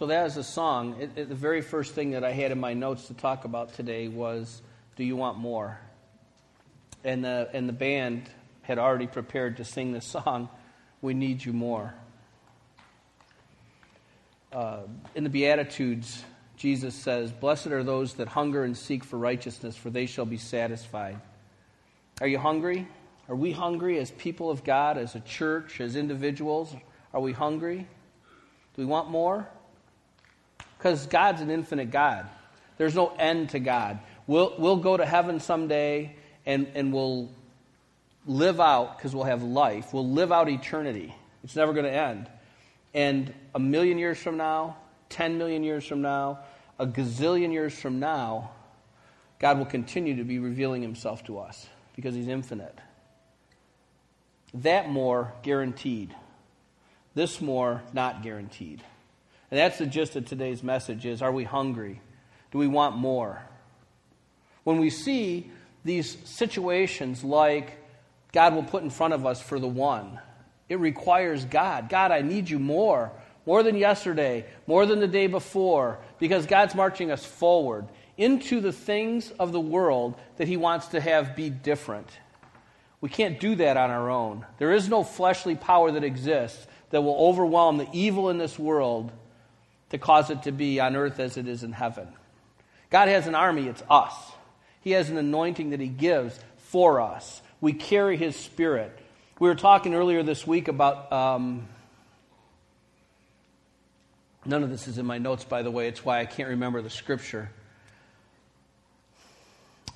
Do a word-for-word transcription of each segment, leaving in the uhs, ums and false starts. So that is a song. It, it, the very first thing that I had in my notes to talk about today was, "Do you want more?" And the and the band had already prepared to sing this song, "We Need You More." Uh, in the Beatitudes, Jesus says, "Blessed are those that hunger and seek for righteousness, for they shall be satisfied." Are you hungry? Are we hungry as people of God, as a church, as individuals? Are we hungry? Do we want more? Because God's an infinite God. There's no end to God. We'll we'll go to heaven someday, and, and we'll live out, because we'll have life. We'll live out eternity. It's never going to end. And a million years from now, ten million years from now, a gazillion years from now, God will continue to be revealing himself to us, because he's infinite. That more, guaranteed. This more, not guaranteed. And that's the gist of today's message is, are we hungry? Do we want more? When we see these situations like God will put in front of us for the one, it requires God. God, I need you more. More than yesterday. More than the day before. Because God's marching us forward into the things of the world that he wants to have be different. We can't do that on our own. There is no fleshly power that exists that will overwhelm the evil in this world to cause it to be on earth as it is in heaven. God has an army, it's us. He has an anointing that he gives for us. We carry his spirit. We were talking earlier this week about, um, none of this is in my notes, by the way, it's why I can't remember the scripture.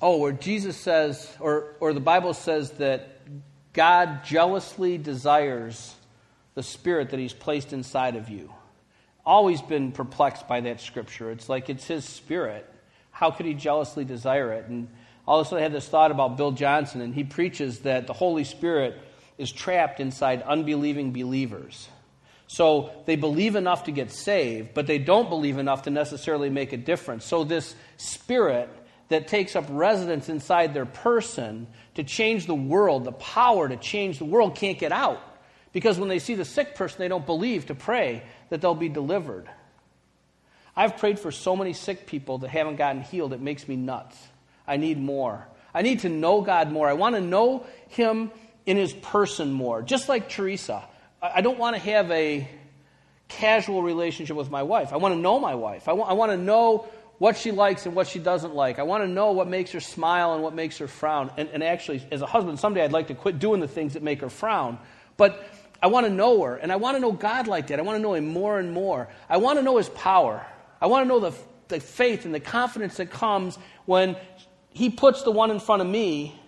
Oh, where Jesus says, or, or the Bible says that God jealously desires the spirit that he's placed inside of you. Always been perplexed by that scripture. It's like, it's his spirit. How could he jealously desire it? And all of a sudden I had this thought about Bill Johnson, and he preaches that the Holy Spirit is trapped inside unbelieving believers. So they believe enough to get saved, but they don't believe enough to necessarily make a difference. So this spirit that takes up residence inside their person to change the world, the power to change the world, can't get out. Because when they see the sick person, they don't believe to pray that they'll be delivered. I've prayed for so many sick people that haven't gotten healed, it makes me nuts. I need more. I need to know God more. I want to know him in his person more. Just like Teresa. I don't want to have a casual relationship with my wife. I want to know my wife. I want, I want to know what she likes and what she doesn't like. I want to know what makes her smile and what makes her frown. And, and actually, as a husband, someday I'd like to quit doing the things that make her frown. But I want to know her, and I want to know God like that. I want to know him more and more. I want to know his power. I want to know the, the faith and the confidence that comes when he puts the one in front of me,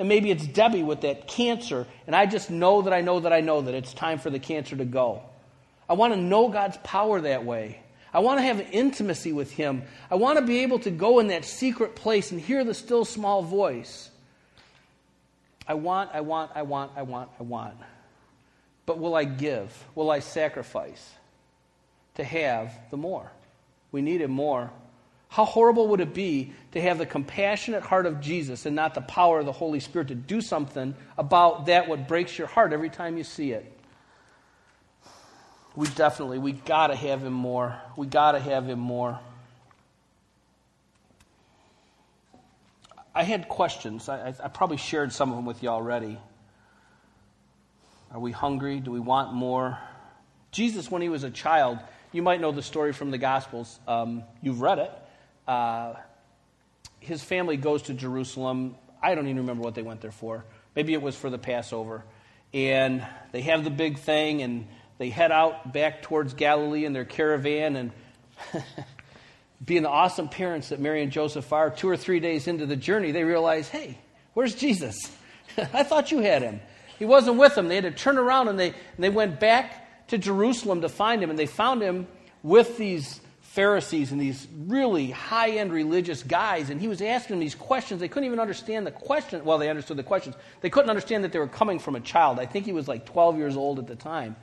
and maybe it's Debbie with that cancer, and I just know that I know that I know that it's time for the cancer to go. I want to know God's power that way. I want to have intimacy with him. I want to be able to go in that secret place and hear the still small voice. I want, I want, I want, I want, I want. But will I give? Will I sacrifice to have the more? We need it more. How horrible would it be to have the compassionate heart of Jesus and not the power of the Holy Spirit to do something about that what breaks your heart every time you see it? We definitely, we got to have him more. We got to have him more. I had questions. I, I probably shared some of them with you already. Are we hungry? Do we want more? Jesus, when he was a child, you might know the story from the Gospels. Um, you've read it. Uh, his family goes to Jerusalem. I don't even remember what they went there for. Maybe it was for the Passover. And they have the big thing, and they head out back towards Galilee in their caravan. And being the awesome parents that Mary and Joseph are, two or three days into the journey, they realize, hey, where's Jesus? I thought you had him. He wasn't with them. They had to turn around, and they and they went back to Jerusalem to find him. And they found him with these Pharisees and these really high-end religious guys. And he was asking them these questions. They couldn't even understand the question. Well, they understood the questions. They couldn't understand that they were coming from a child. I think he was like twelve years old at the time.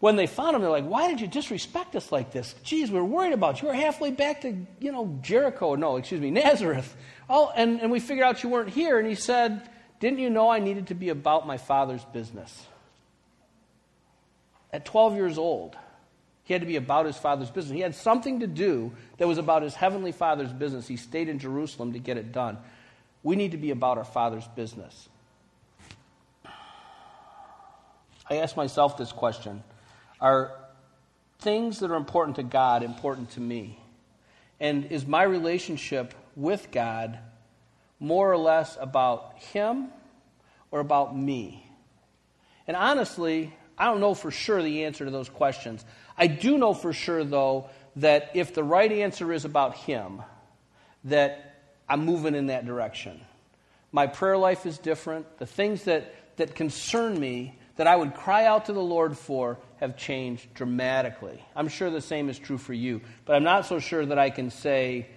When they found him, they're like, why did you disrespect us like this? Geez, we were worried about you. We were halfway back to, you know, Jericho. No, excuse me, Nazareth. Oh, and, and we figured out you weren't here. And he said, didn't you know I needed to be about my Father's business? At twelve years old, He had to be about his Father's business. He had something to do that was about his heavenly Father's business. He stayed in Jerusalem to get it done. We need to be about our Father's business. I ask myself this question. Are things that are important to God important to me? And is my relationship with God more or less about Him or about me? And honestly, I don't know for sure the answer to those questions. I do know for sure, though, that if the right answer is about Him, that I'm moving in that direction. My prayer life is different. The things that, that concern me, that I would cry out to the Lord for, have changed dramatically. I'm sure the same is true for you. But I'm not so sure that I can say,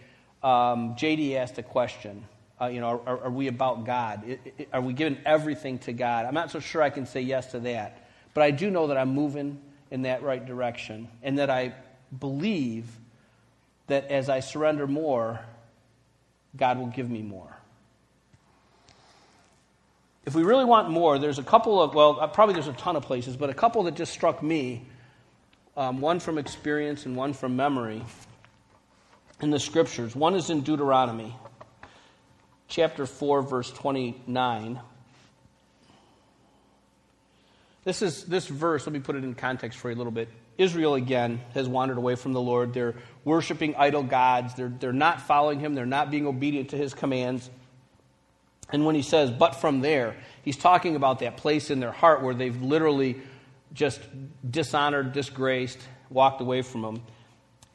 um, J D asked a question, uh, you know, are, are we about God? It, it, are we giving everything to God? I'm not so sure I can say yes to that. But I do know that I'm moving in that right direction, and that I believe that as I surrender more, God will give me more. If we really want more, there's a couple of, well, probably there's a ton of places, but a couple that just struck me, um, one from experience and one from memory, in the Scriptures. One is in Deuteronomy, chapter four, verse twenty-nine. This is this verse, let me put it in context for you a little bit. Israel, again, has wandered away from the Lord. They're worshiping idol gods. They're, they're not following Him. They're not being obedient to His commands. And when he says, but from there, he's talking about that place in their heart where they've literally just dishonored, disgraced, walked away from Him.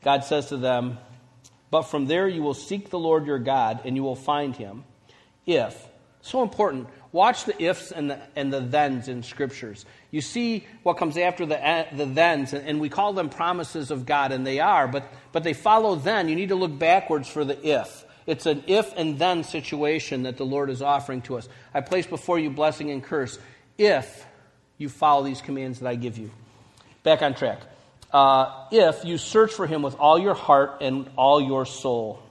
God says to them, but from there you will seek the Lord your God, and you will find Him. If, so important, watch the ifs and the, and the thens in Scriptures. You see what comes after the, the thens, and we call them promises of God, and they are, but, but they follow then. You need to look backwards for the if. It's an if and then situation that the Lord is offering to us. I place before you blessing and curse if you follow these commands that I give you. Back on track. Uh, if you search for Him with all your heart and all your soul.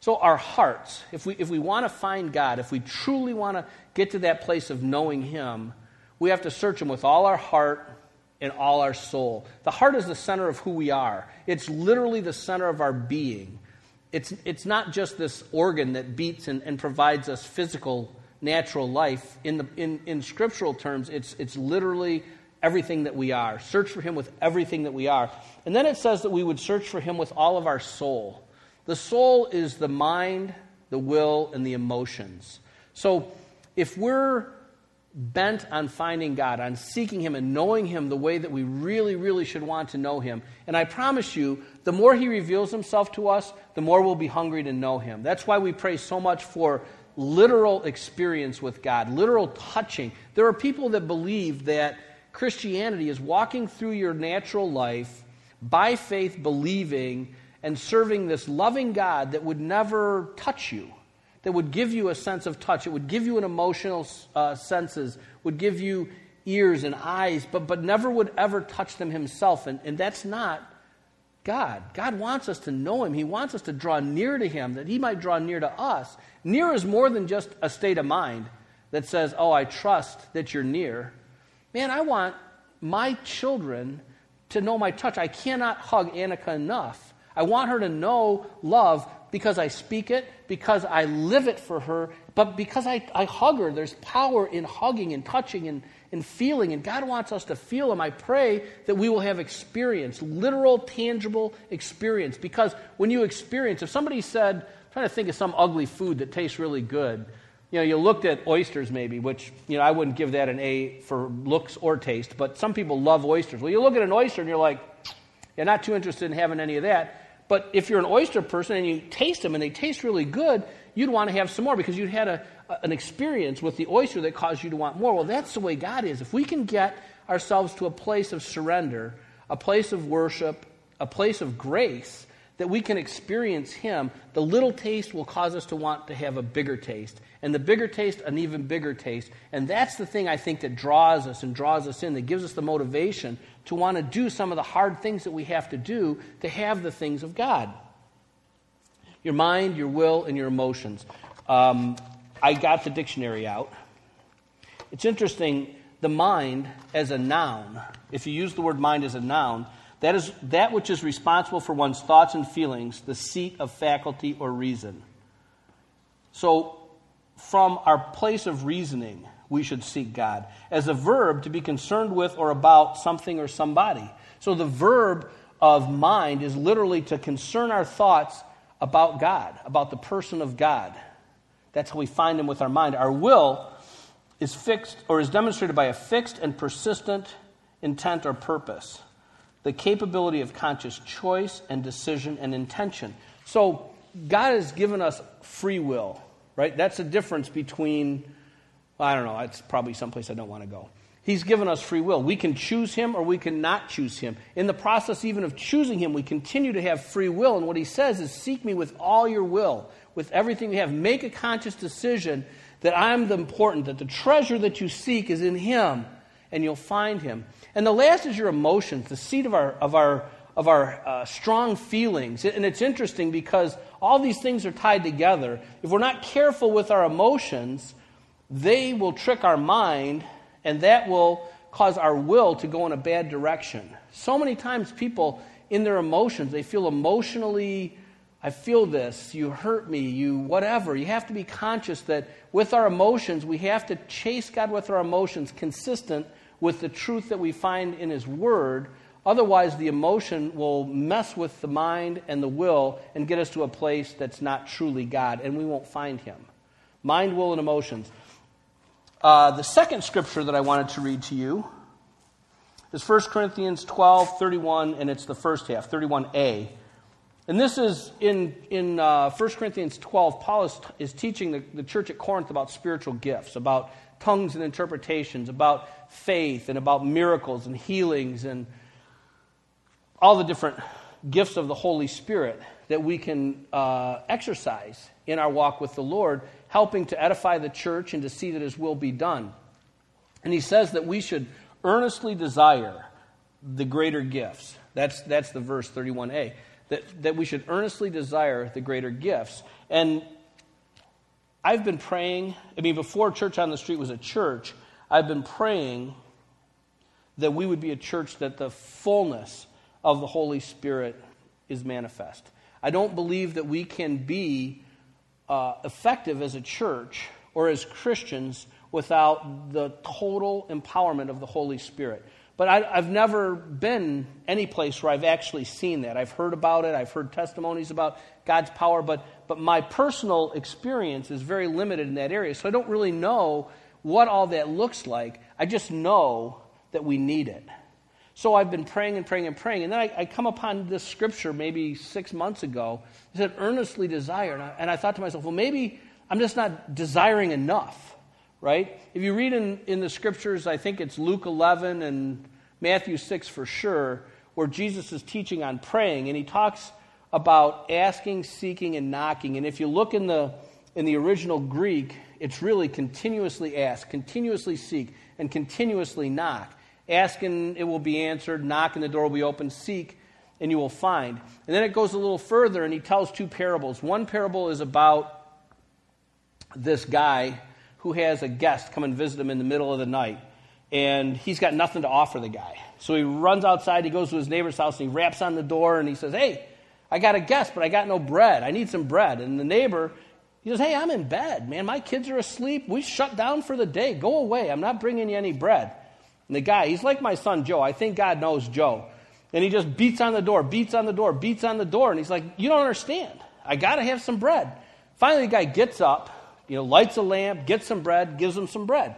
So our hearts, if we if we want to find God, if we truly want to get to that place of knowing Him, we have to search Him with all our heart and all our soul. The heart is the center of who we are. It's literally the center of our being. It's it's not just this organ that beats and, and provides us physical, natural life. In the in, in scriptural terms, it's it's literally everything that we are. Search for Him with everything that we are. And then it says that we would search for Him with all of our soul. The soul is the mind, the will, and the emotions. So if we're bent on finding God, on seeking Him and knowing Him the way that we really, really should want to know Him. And I promise you, the more He reveals Himself to us, the more we'll be hungry to know Him. That's why we pray so much for literal experience with God, literal touching. There are people that believe that Christianity is walking through your natural life, by faith believing and serving this loving God that would never touch you. That would give you a sense of touch. It would give you an emotional uh, senses, would give you ears and eyes, but, but never would ever touch them Himself. And, and that's not God. God wants us to know Him. He wants us to draw near to Him, that He might draw near to us. Near is more than just a state of mind that says, oh, I trust that you're near. Man, I want my children to know my touch. I cannot hug Annika enough. I want her to know love because I speak it, because I live it for her, but because I, I hug her. There's power in hugging and touching and, and feeling, and God wants us to feel Him. I pray that we will have experience, literal, tangible experience, because when you experience, if somebody said, I'm trying to think of some ugly food that tastes really good, you know, you looked at oysters maybe, which, you know, I wouldn't give that an A for looks or taste, but some people love oysters. Well, you look at an oyster and you're like, you're not too interested in having any of that. But if you're an oyster person and you taste them and they taste really good, you'd want to have some more because you'd had a, an experience with the oyster that caused you to want more. Well, that's the way God is. If we can get ourselves to a place of surrender, a place of worship, a place of grace, that we can experience Him, the little taste will cause us to want to have a bigger taste. And the bigger taste, an even bigger taste. And that's the thing I think that draws us and draws us in, that gives us the motivation to want to do some of the hard things that we have to do to have the things of God. Your mind, your will, and your emotions. Um, I got the dictionary out. It's interesting, the mind as a noun, if you use the word mind as a noun, That is that which is responsible for one's thoughts and feelings, the seat of faculty or reason. So from our place of reasoning, we should seek God as a verb to be concerned with or about something or somebody. So the verb of mind is literally to concern our thoughts about God, about the person of God. That's how we find him with our mind. Our will is fixed or is demonstrated by a fixed and persistent intent or purpose, the capability of conscious choice and decision and intention. So God has given us free will, right? That's the difference between, well, I don't know, it's probably someplace I don't want to go. He's given us free will. We can choose him or we can not choose him. In the process even of choosing him, we continue to have free will. And what he says is, seek me with all your will, with everything you have. Make a conscious decision that I'm the important, that the treasure that you seek is in him, and you'll find him. And the last is your emotions, the seat of our of our, of our uh, strong feelings. And it's interesting because all these things are tied together. If we're not careful with our emotions, they will trick our mind, and that will cause our will to go in a bad direction. So many times people, in their emotions, they feel emotionally, I feel this, you hurt me, you whatever. You have to be conscious that with our emotions, we have to chase God with our emotions, consistent with the truth that we find in his word. Otherwise, the emotion will mess with the mind and the will and get us to a place that's not truly God, and we won't find him. Mind, will, and emotions. Uh, the second scripture that I wanted to read to you is First Corinthians twelve, thirty-one, and it's the first half, thirty-one a. And this is in, in uh, First Corinthians twelve, Paul is, is teaching the, the church at Corinth about spiritual gifts, about tongues and interpretations, about faith, and about miracles and healings and all the different gifts of the Holy Spirit that we can uh, exercise in our walk with the Lord, helping to edify the church and to see that his will be done. And he says that we should earnestly desire the greater gifts. That's that's the verse thirty-one a, that, that we should earnestly desire the greater gifts. And I've been praying, I mean, before Church on the Street was a church, I've been praying that we would be a church that the fullness of the Holy Spirit is manifest. I don't believe that we can be Uh, effective as a church or as Christians without the total empowerment of the Holy Spirit. But I, I've never been any place where I've actually seen that. I've heard about it. I've heard testimonies about God's power, but but my personal experience is very limited in that area, so I don't really know what all that looks like. I just know that we need it. So I've been praying and praying and praying. And then I, I come upon this scripture maybe six months ago. It said, earnestly desire. And I, and I thought to myself, well, maybe I'm just not desiring enough, right? If you read in, in the scriptures, I think it's Luke eleven and Matthew six for sure, where Jesus is teaching on praying. And he talks about asking, seeking, and knocking. And if you look in the in the original Greek, it's really continuously ask, continuously seek, and continuously knock. Ask and it will be answered. Knock and the door will be opened. Seek and you will find. And then it goes a little further and he tells two parables. One parable is about this guy who has a guest come and visit him in the middle of the night. And he's got nothing to offer the guy. So he runs outside. He goes to his neighbor's house and he raps on the door and he says, hey, I got a guest, but I got no bread. I need some bread. And the neighbor, he says, hey, I'm in bed, man. My kids are asleep. We shut down for the day. Go away. I'm not bringing you any bread. And the guy, he's like my son Joe. I think God knows Joe. And he just beats on the door, beats on the door, beats on the door. And he's like, you don't understand. I got to have some bread. Finally, the guy gets up, you know, lights a lamp, gets some bread, gives him some bread.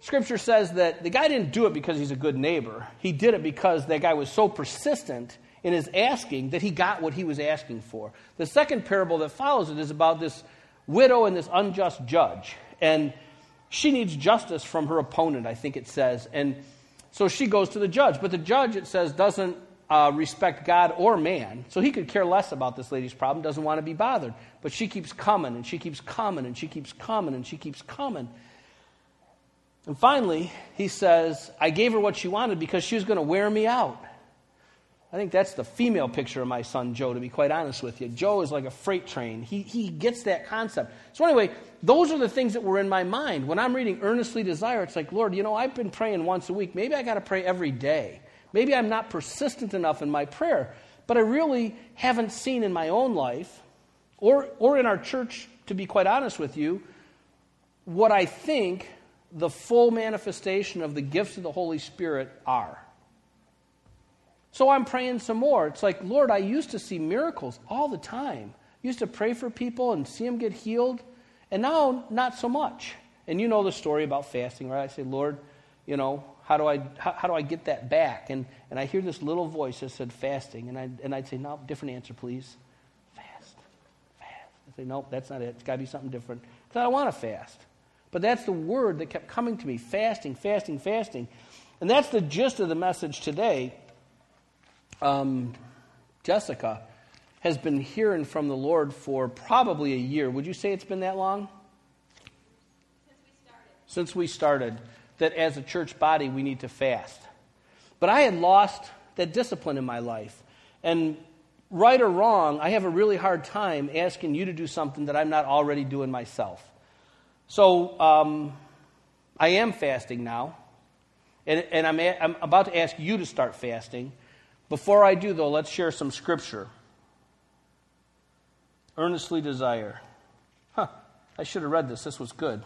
Scripture says that the guy didn't do it because he's a good neighbor. He did it because that guy was so persistent in his asking that he got what he was asking for. The second parable that follows it is about this widow and this unjust judge. And she needs justice from her opponent, I think it says. And so she goes to the judge. But the judge, it says, doesn't uh, respect God or man. So he could care less about this lady's problem, doesn't want to be bothered. But she keeps coming, and she keeps coming, and she keeps coming, and she keeps coming. And finally, he says, I gave her what she wanted because she was going to wear me out. I think that's the female picture of my son Joe, to be quite honest with you. Joe is like a freight train. He he gets that concept. So anyway, those are the things that were in my mind. When I'm reading earnestly desire, it's like, Lord, you know, I've been praying once a week. Maybe I got to pray every day. Maybe I'm not persistent enough in my prayer, but I really haven't seen in my own life or, or in our church, to be quite honest with you, what I think the full manifestation of the gifts of the Holy Spirit are. So I'm praying some more. It's like, Lord, I used to see miracles all the time. I used to pray for people and see them get healed, and now not so much. And you know the story about fasting, right? I say, Lord, you know, how do I how, how do I get that back? And and I hear this little voice that said fasting, and I and I'd say, no, different answer, please. Fast, fast. I say, nope, that's not it. It's got to be something different because I don't want to fast. But that's the word that kept coming to me: fasting, fasting, fasting. And that's the gist of the message today. Um, Jessica has been hearing from the Lord for probably a year. Would you say it's been that long? Since we started, that as a church body we need to fast. But I had lost that discipline in my life. And right or wrong, I have a really hard time asking you to do something that I'm not already doing myself. So um, I am fasting now, and, and I'm, a, I'm about to ask you to start fasting. Before I do, though, let's share some scripture. Earnestly desire. Huh, I should have read this. This was good.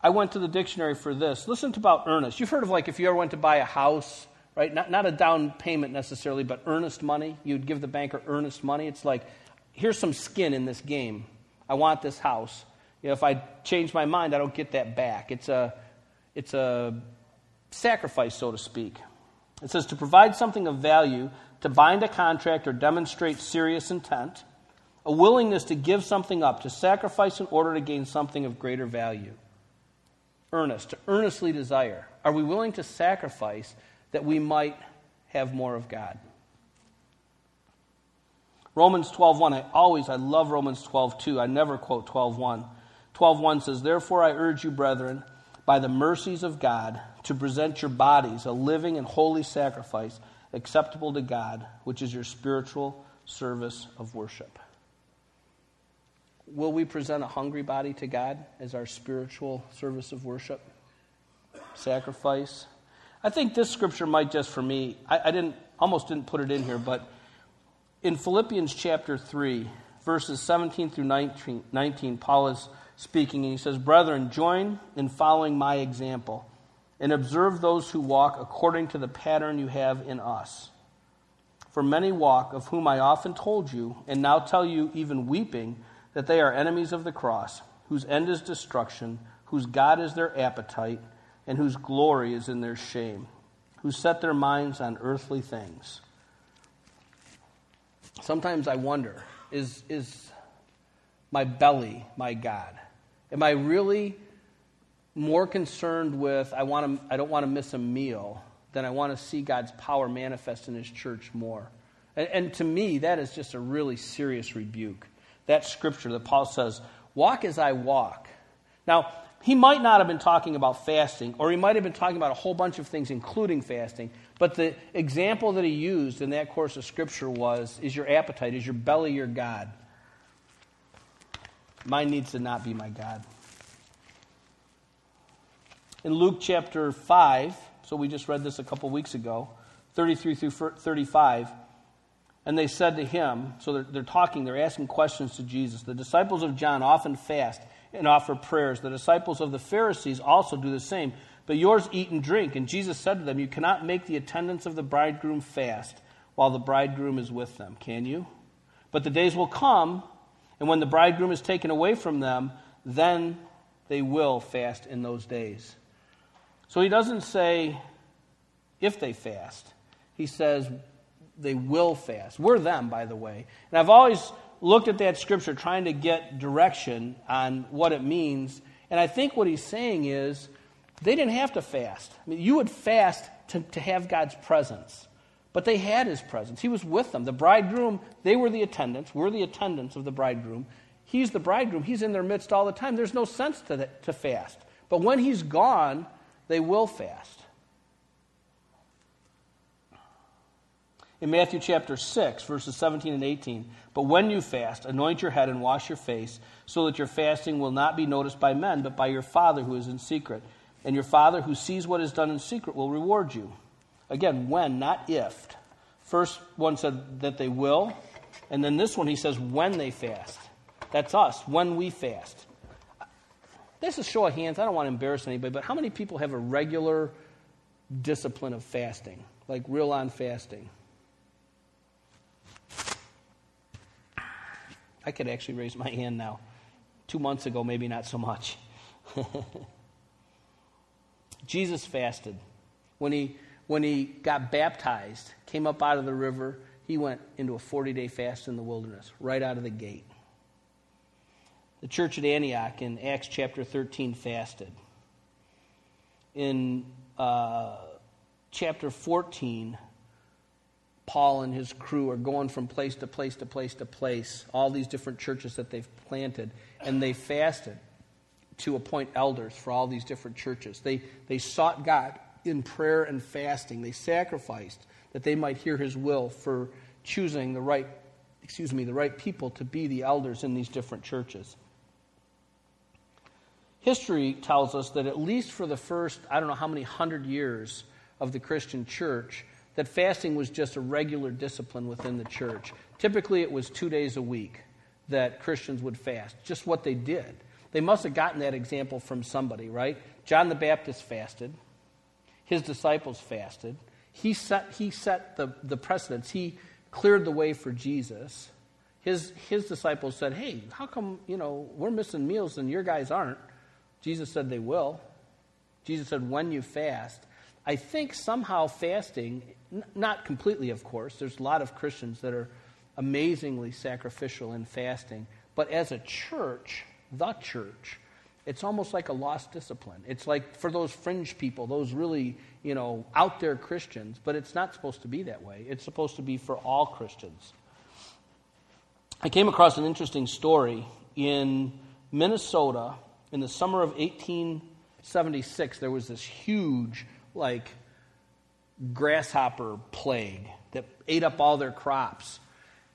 I went to the dictionary for this. Listen to about earnest. You've heard of, like, if you ever went to buy a house, right? Not not a down payment necessarily, but earnest money. You'd give the banker earnest money. It's like, here's some skin in this game. I want this house. You know, if I change my mind, I don't get that back. It's a, it's a sacrifice, so to speak. It says to provide something of value, to bind a contract or demonstrate serious intent, a willingness to give something up, to sacrifice in order to gain something of greater value. Earnest, to earnestly desire. Are we willing to sacrifice that we might have more of God? Romans twelve one. I always, I love Romans twelve two. I never quote twelve one. twelve one says, therefore I urge you, brethren, by the mercies of God, to present your bodies a living and holy sacrifice acceptable to God, which is your spiritual service of worship. Will we present a hungry body to God as our spiritual service of worship? Sacrifice. I think this scripture might just for me, I, I didn't almost didn't put it in here, but in Philippians chapter three, verses seventeen through nineteen, Paul is speaking, and he says, brethren, join in following my example, and observe those who walk according to the pattern you have in us. For many walk, of whom I often told you, and now tell you even weeping, that they are enemies of the cross, whose end is destruction, whose God is their appetite, and whose glory is in their shame, who set their minds on earthly things. Sometimes I wonder, is is my belly my God? Am I really more concerned with, I want to, I don't want to miss a meal, than I want to see God's power manifest in His church more? And, and to me, that is just a really serious rebuke. That scripture that Paul says, walk as I walk. Now, he might not have been talking about fasting, or he might have been talking about a whole bunch of things, including fasting, but the example that he used in that course of scripture was, is your appetite, is your belly your God? Mine needs to not be my God. In Luke chapter five, so we just read this a couple weeks ago, thirty-three through thirty-five, and they said to him, so they're, they're talking, they're asking questions to Jesus. The disciples of John often fast and offer prayers. The disciples of the Pharisees also do the same. But yours eat and drink. And Jesus said to them, you cannot make the attendants of the bridegroom fast while the bridegroom is with them, can you? But the days will come, and when the bridegroom is taken away from them, then they will fast in those days. So he doesn't say if they fast. He says they will fast. We're them, by the way. And I've always looked at that scripture trying to get direction on what it means. And I think what he's saying is they didn't have to fast. I mean, you would fast to, to have God's presence. But they had His presence. He was with them. The bridegroom, they were the attendants. We're the attendants of the bridegroom. He's the bridegroom. He's in their midst all the time. There's no sense to, that, to fast. But when He's gone, they will fast. In Matthew chapter six, verses seventeen and eighteen, but when you fast, anoint your head and wash your face, so that your fasting will not be noticed by men, but by your Father who is in secret. And your Father who sees what is done in secret will reward you. Again, when, not if. First one said that they will. And then this one, he says, when they fast. That's us, when we fast. This is a show of hands. I don't want to embarrass anybody, but how many people have a regular discipline of fasting? Like real on fasting? I could actually raise my hand now. Two months ago, maybe not so much. Jesus fasted. When he, when he got baptized, came up out of the river, he went into a forty-day fast in the wilderness, right out of the gate. The church at Antioch in Acts chapter thirteen fasted. In uh, chapter fourteen, Paul and his crew are going from place to place to place to place, all these different churches that they've planted, and they fasted to appoint elders for all these different churches. They, they sought God in prayer and fasting. They sacrificed that they might hear his will for choosing the right, excuse me, the right people to be the elders in these different churches. History tells us that at least for the first, I don't know how many hundred years of the Christian church, that fasting was just a regular discipline within the church. Typically, it was two days a week that Christians would fast, just what they did. They must have gotten that example from somebody, right? John the Baptist fasted. His disciples fasted. He set, he set the, the precedence. He cleared the way for Jesus. His, his disciples said, hey, how come, you know, we're missing meals and your guys aren't? Jesus said they will. Jesus said, when you fast. I think somehow fasting, n- not completely, of course. There's a lot of Christians that are amazingly sacrificial in fasting. But as a church, the church, it's almost like a lost discipline. It's like for those fringe people, those really, you know, out there Christians. But it's not supposed to be that way. It's supposed to be for all Christians. I came across an interesting story in Minnesota in the summer of eighteen seventy-six. There was this huge, like, grasshopper plague that ate up all their crops.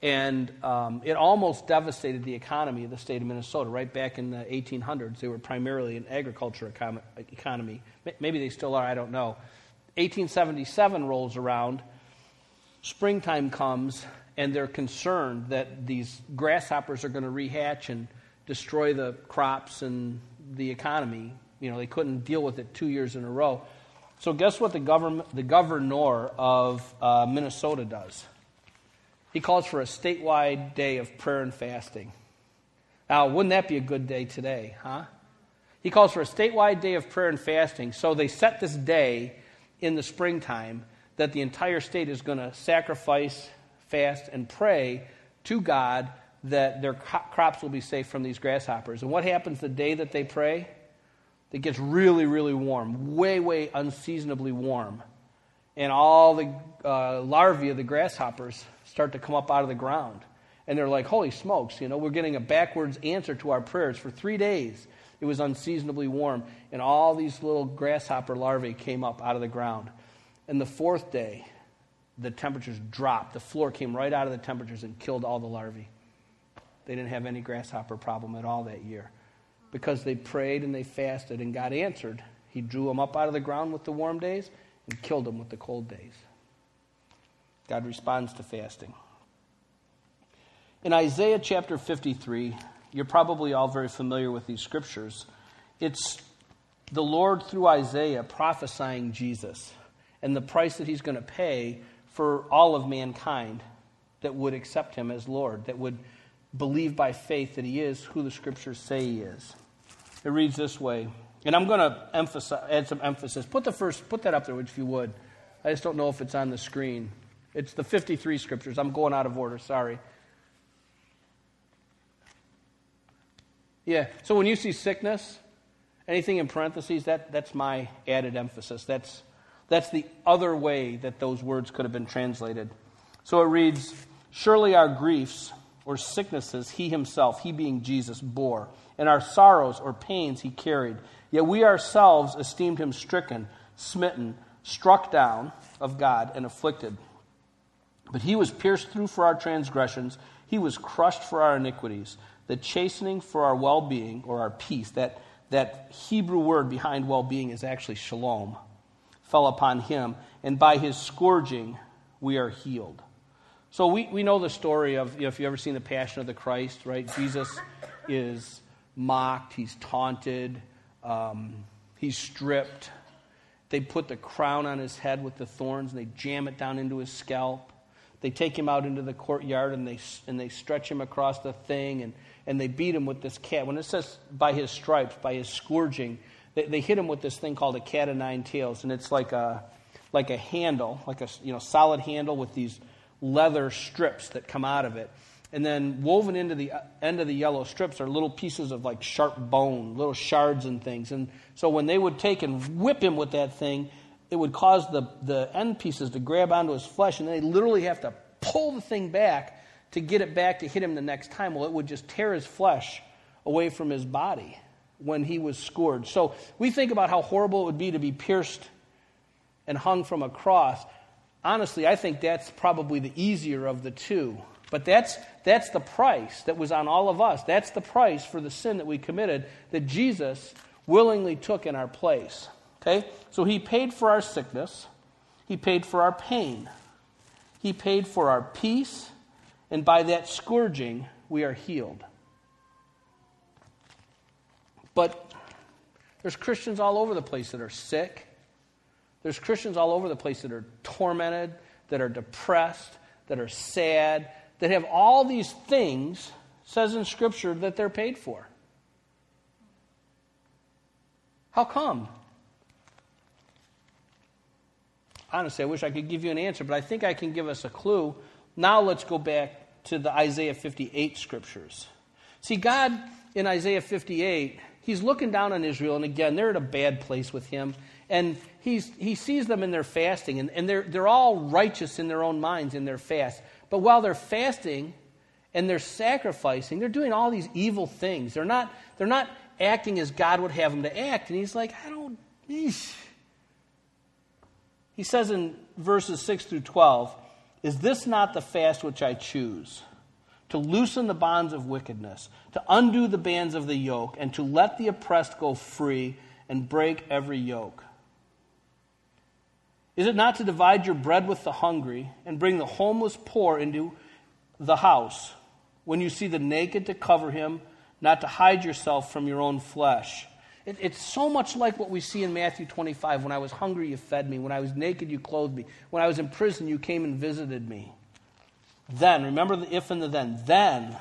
And um, it almost devastated the economy of the state of Minnesota. Right back in the eighteen hundreds, they were primarily an agriculture econ- economy. Maybe they still are, I don't know. eighteen seventy-seven rolls around, springtime comes, and they're concerned that these grasshoppers are going to rehatch and destroy the crops and the economy. You know, they couldn't deal with it two years in a row. So guess what the government, the governor of uh, Minnesota does? He calls for a statewide day of prayer and fasting. Now, wouldn't that be a good day today, huh? He calls for a statewide day of prayer and fasting. So they set this day in the springtime that the entire state is going to sacrifice, fast, and pray to God that their co- crops will be safe from these grasshoppers. And what happens the day that they pray? It gets really, really warm, way, way unseasonably warm. And all the uh, larvae of the grasshoppers start to come up out of the ground. And they're like, holy smokes, you know, we're getting a backwards answer to our prayers. For three days, it was unseasonably warm. And all these little grasshopper larvae came up out of the ground. And the fourth day, the temperatures dropped. The floor came right out of the temperatures and killed all the larvae. They didn't have any grasshopper problem at all that year. Because they prayed and they fasted and God answered. He drew them up out of the ground with the warm days and killed them with the cold days. God responds to fasting. In Isaiah chapter fifty-three, you're probably all very familiar with these scriptures. It's the Lord through Isaiah prophesying Jesus and the price that he's going to pay for all of mankind that would accept him as Lord, that would believe by faith that he is who the scriptures say he is. It reads this way, and I'm going to emphasize, add some emphasis. Put the first, put that up there, if you would. I just don't know if it's on the screen. It's the fifty-three scriptures. I'm going out of order, sorry. Yeah, so when you see sickness, anything in parentheses, that, that's my added emphasis. That's, that's the other way that those words could have been translated. So it reads, surely our griefs or sicknesses he himself, he being Jesus, bore, and our sorrows or pains he carried. Yet we ourselves esteemed him stricken, smitten, struck down of God, and afflicted. But he was pierced through for our transgressions, he was crushed for our iniquities. The chastening for our well-being, or our peace, that, that Hebrew word behind well-being is actually shalom, fell upon him, and by his scourging we are healed. So we, we know the story of, you know, if you've ever seen The Passion of the Christ, right? Jesus is mocked, he's taunted, um, he's stripped. They put the crown on his head with the thorns, and they jam it down into his scalp. They take him out into the courtyard, and they and they stretch him across the thing, and, and they beat him with this cat. When it says by his stripes, by his scourging, they, they hit him with this thing called a cat of nine tails, and it's like a like a handle, like a you know solid handle with these leather strips that come out of it. And then woven into the end of the yellow strips are little pieces of like sharp bone, little shards and things. And so when they would take and whip him with that thing, it would cause the, the end pieces to grab onto his flesh, and they literally have to pull the thing back to get it back to hit him the next time. Well, it would just tear his flesh away from his body when he was scourged. So we think about how horrible it would be to be pierced and hung from a cross. Honestly, I think that's probably the easier of the two. But that's that's the price that was on all of us. That's the price for the sin that we committed that Jesus willingly took in our place. Okay? So he paid for our sickness. He paid for our pain. He paid for our peace. And by that scourging, we are healed. But there's Christians all over the place that are sick. There's Christians all over the place that are tormented, that are depressed, that are sad, that have all these things, says in Scripture, that they're paid for. How come? Honestly, I wish I could give you an answer, but I think I can give us a clue. Now let's go back to the Isaiah fifty-eight Scriptures. See, God, in Isaiah fifty-eight, he's looking down on Israel, and again, they're at a bad place with him. And he's, he sees them in their fasting, and, and they're, they're all righteous in their own minds in their fast. But while they're fasting and they're sacrificing, they're doing all these evil things. They're not, they're not acting as God would have them to act. And he's like, I don't... Eesh. He says in verses six through twelve, is this not the fast which I choose? To loosen the bonds of wickedness, to undo the bands of the yoke, and to let the oppressed go free and break every yoke. Is it not to divide your bread with the hungry and bring the homeless poor into the house, when you see the naked to cover him, not to hide yourself from your own flesh? It, it's so much like what we see in Matthew twenty-five. When I was hungry, you fed me. When I was naked, you clothed me. When I was in prison, you came and visited me. Then, remember the if and the then. Then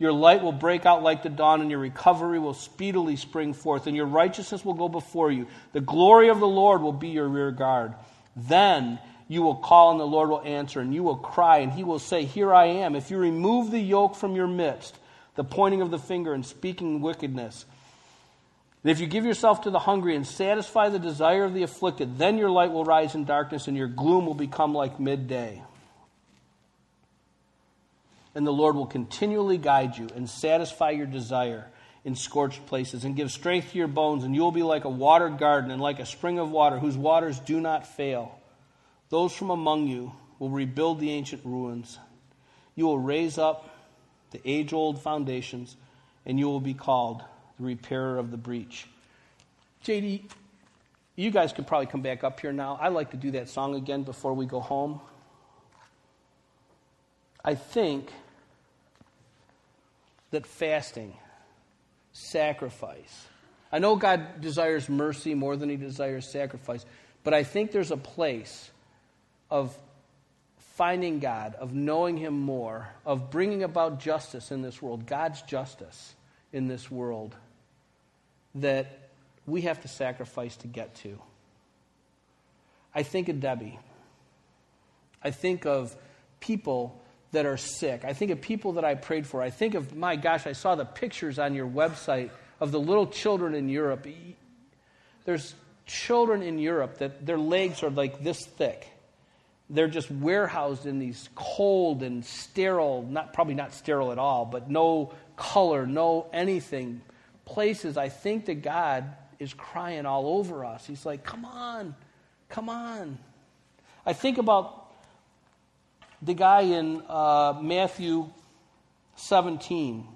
your light will break out like the dawn, and your recovery will speedily spring forth, and your righteousness will go before you. The glory of the Lord will be your rear guard. Then you will call, and the Lord will answer, and you will cry, and he will say, here I am. If you remove the yoke from your midst, the pointing of the finger and speaking wickedness, and if you give yourself to the hungry and satisfy the desire of the afflicted, then your light will rise in darkness, and your gloom will become like midday. And the Lord will continually guide you and satisfy your desire in scorched places, and give strength to your bones, and you will be like a watered garden and like a spring of water whose waters do not fail. Those from among you will rebuild the ancient ruins. You will raise up the age-old foundations, and you will be called the repairer of the breach. J D, you guys could probably come back up here now. I like to do that song again before we go home. I think that fasting, sacrifice. I know God desires mercy more than he desires sacrifice, but I think there's a place of finding God, of knowing him more, of bringing about justice in this world, God's justice in this world, that we have to sacrifice to get to. I think of Debbie. I think of people that are sick. I think of people that I prayed for. I think of, my gosh, I saw the pictures on your website of the little children in Europe. There's children in Europe that their legs are like this thick. They're just warehoused in these cold and sterile, not probably not sterile at all, but no color, no anything, places. I think that God is crying all over us. He's like, come on, come on. I think about the guy in uh, Matthew seventeen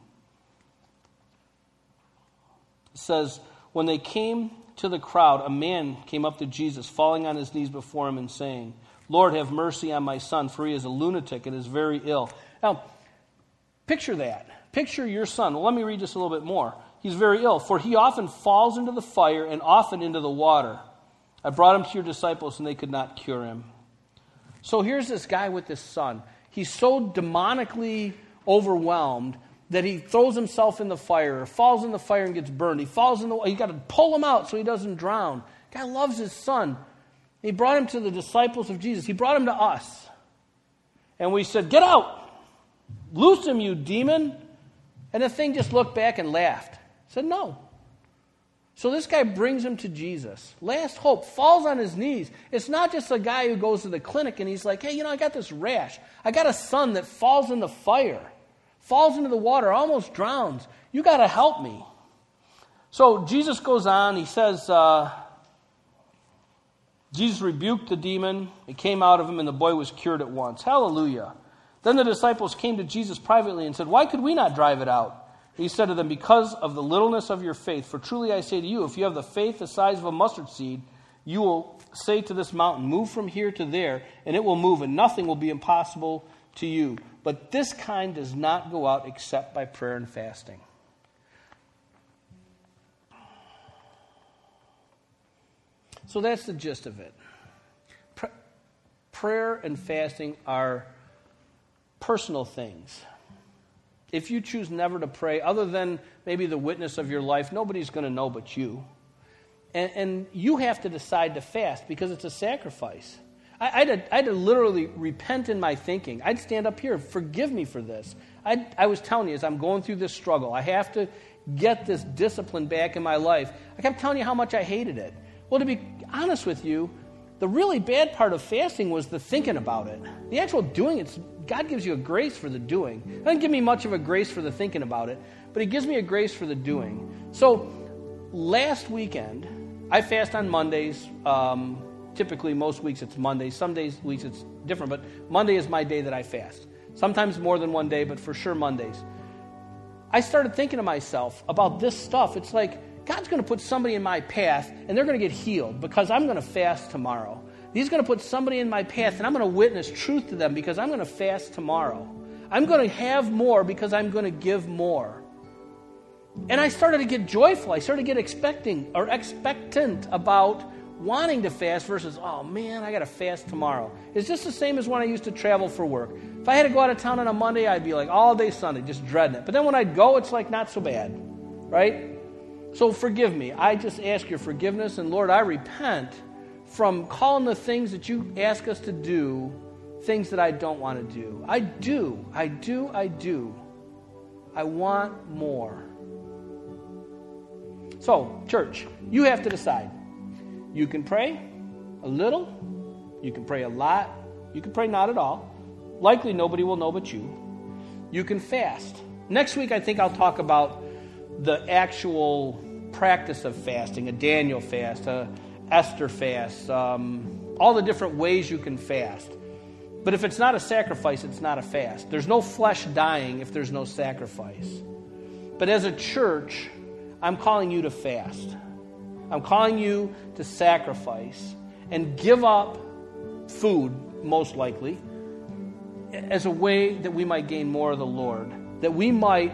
says, when they came to the crowd, a man came up to Jesus, falling on his knees before him and saying, Lord, have mercy on my son, for he is a lunatic and is very ill. Now, picture that. Picture your son. Well, let me read just a little bit more. He's very ill, for he often falls into the fire and often into the water. I brought him to your disciples, and they could not cure him. So here's this guy with this son. He's so demonically overwhelmed that he throws himself in the fire, or falls in the fire and gets burned. He falls in the water. You've got to pull him out so he doesn't drown. The guy loves his son. He brought him to the disciples of Jesus. He brought him to us. And we said, get out. Loose him, you demon. And the thing just looked back and laughed. Said, no. So this guy brings him to Jesus. Last hope, falls on his knees. It's not just a guy who goes to the clinic and he's like, hey, you know, I got this rash. I got a son that falls in the fire, falls into the water, almost drowns. You got to help me. So Jesus goes on. He says, uh, Jesus rebuked the demon. It came out of him, and the boy was cured at once. Hallelujah. Then the disciples came to Jesus privately and said, why could we not drive it out? He said to them, because of the littleness of your faith, for truly I say to you, if you have the faith the size of a mustard seed, you will say to this mountain, move from here to there, and it will move, and nothing will be impossible to you. But this kind does not go out except by prayer and fasting. So that's the gist of it. Prayer and fasting are personal things. If you choose never to pray, other than maybe the witness of your life, nobody's going to know but you. And, and you have to decide to fast because it's a sacrifice. I, I, had, I had to literally repent in my thinking. I'd stand up here, forgive me for this. I, I was telling you, as I'm going through this struggle, I have to get this discipline back in my life. I kept telling you how much I hated it. Well, to be honest with you, the really bad part of fasting was the thinking about it. The actual doing it's God gives you a grace for the doing. He doesn't give me much of a grace for the thinking about it, but he gives me a grace for the doing. So last weekend, I fast on Mondays. Um, typically, most weeks it's Mondays. Some days, weeks it's different, but Monday is my day that I fast. Sometimes more than one day, but for sure Mondays. I started thinking to myself about this stuff. It's like, God's going to put somebody in my path, and they're going to get healed because I'm going to fast tomorrow. He's going to put somebody in my path, and I'm going to witness truth to them because I'm going to fast tomorrow. I'm going to have more because I'm going to give more. And I started to get joyful. I started to get expecting or expectant about wanting to fast versus, oh, man, I got to fast tomorrow. It's just the same as when I used to travel for work. If I had to go out of town on a Monday, I'd be like all day Sunday, just dreading it. But then when I'd go, it's like not so bad, right? So forgive me. I just ask your forgiveness, and Lord, I repent from calling the things that you ask us to do things that I don't want to do. I do, I do, I do. I want more. So, church, you have to decide. You can pray a little. You can pray a lot. You can pray not at all. Likely nobody will know but you. You can fast. Next week, I think I'll talk about the actual practice of fasting, a Daniel fast, a Esther fasts, um, all the different ways you can fast. But if it's not a sacrifice, it's not a fast. There's no flesh dying if there's no sacrifice. But as a church, I'm calling you to fast. I'm calling you to sacrifice and give up food, most likely, as a way that we might gain more of the Lord, that we might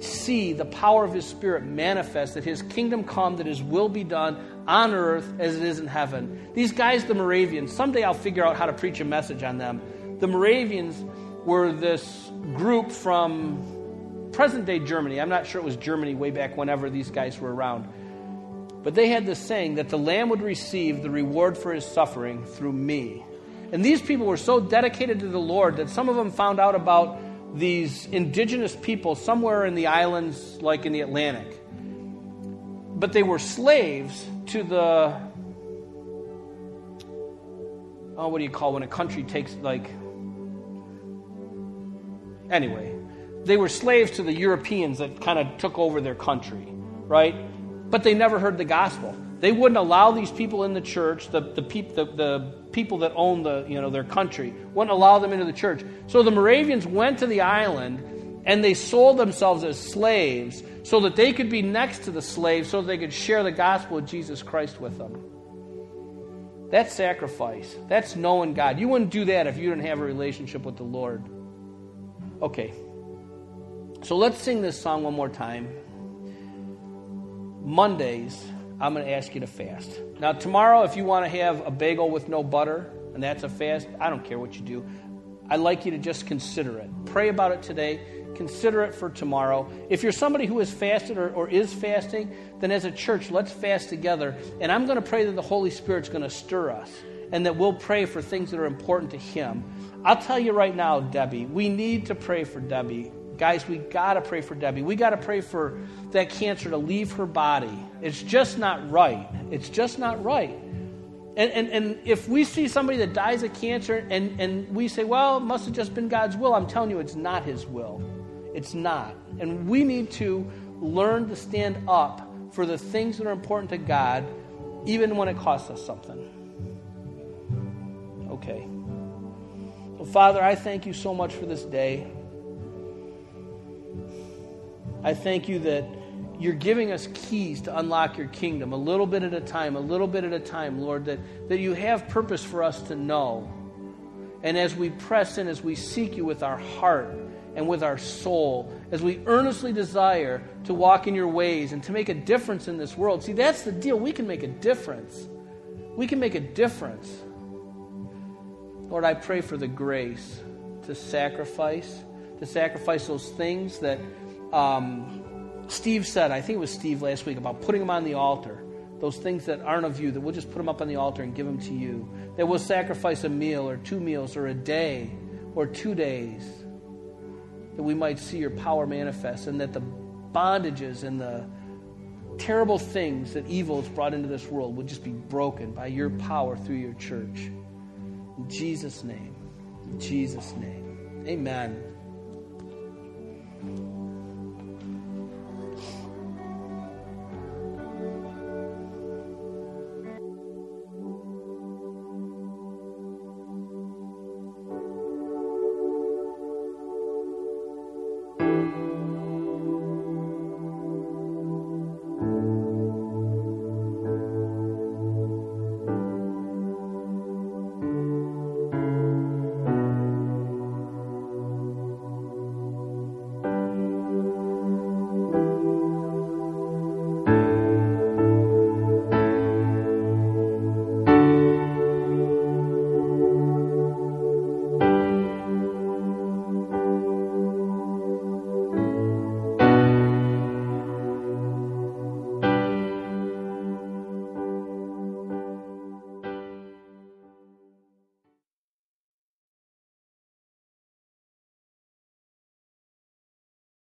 see the power of His Spirit manifest, that His kingdom come, that His will be done on earth as it is in heaven. These guys, the Moravians, someday I'll figure out how to preach a message on them. The Moravians were this group from present-day Germany. I'm not sure it was Germany way back whenever these guys were around. But they had this saying that the Lamb would receive the reward for His suffering through me. And these people were so dedicated to the Lord that some of them found out about these indigenous people somewhere in the islands, like in the Atlantic. But they were slaves to the, oh, what do you call when a country takes, like, anyway. They were slaves to the Europeans that kind of took over their country, right? But they never heard the gospel. They wouldn't allow these people in the church, the the, peop, the the people that own the you know their country, wouldn't allow them into the church. So the Moravians went to the island And they sold themselves as slaves so that they could be next to the slaves, so that they could share the gospel of Jesus Christ with them. That's sacrifice. That's knowing God. You wouldn't do that if you didn't have a relationship with the Lord. Okay. So let's sing this song one more time. Mondays, I'm going to ask you to fast. Now, tomorrow, if you want to have a bagel with no butter, and that's a fast, I don't care what you do. I'd like you to just consider it. Pray about it today. Consider it for tomorrow. If you're somebody who has fasted or, or is fasting, then as a church, let's fast together. And I'm going to pray that the Holy Spirit's going to stir us and that we'll pray for things that are important to Him. I'll tell you right now, Debbie, we need to pray for Debbie. Guys, we got to pray for Debbie. We got to pray for that cancer to leave her body. It's just not right. It's just not right. And, and and if we see somebody that dies of cancer and, and we say, well, it must have just been God's will, I'm telling you, it's not His will. It's not. And we need to learn to stand up for the things that are important to God, even when it costs us something. Okay. Well, Father, I thank you so much for this day. I thank you that you're giving us keys to unlock your kingdom, a little bit at a time, a little bit at a time, Lord, that, that you have purpose for us to know. And as we press in, as we seek you with our heart and with our soul, as we earnestly desire to walk in your ways and to make a difference in this world. See, that's the deal. We can make a difference. We can make a difference. Lord, I pray for the grace to sacrifice, to sacrifice those things that um, Steve said, I think it was Steve last week, about putting them on the altar, those things that aren't of you, that we'll just put them up on the altar and give them to you, that we'll sacrifice a meal or two meals or a day or two days, that we might see your power manifest, and that the bondages and the terrible things that evil has brought into this world would just be broken by your power through your church. In Jesus' name, in Jesus' name, amen.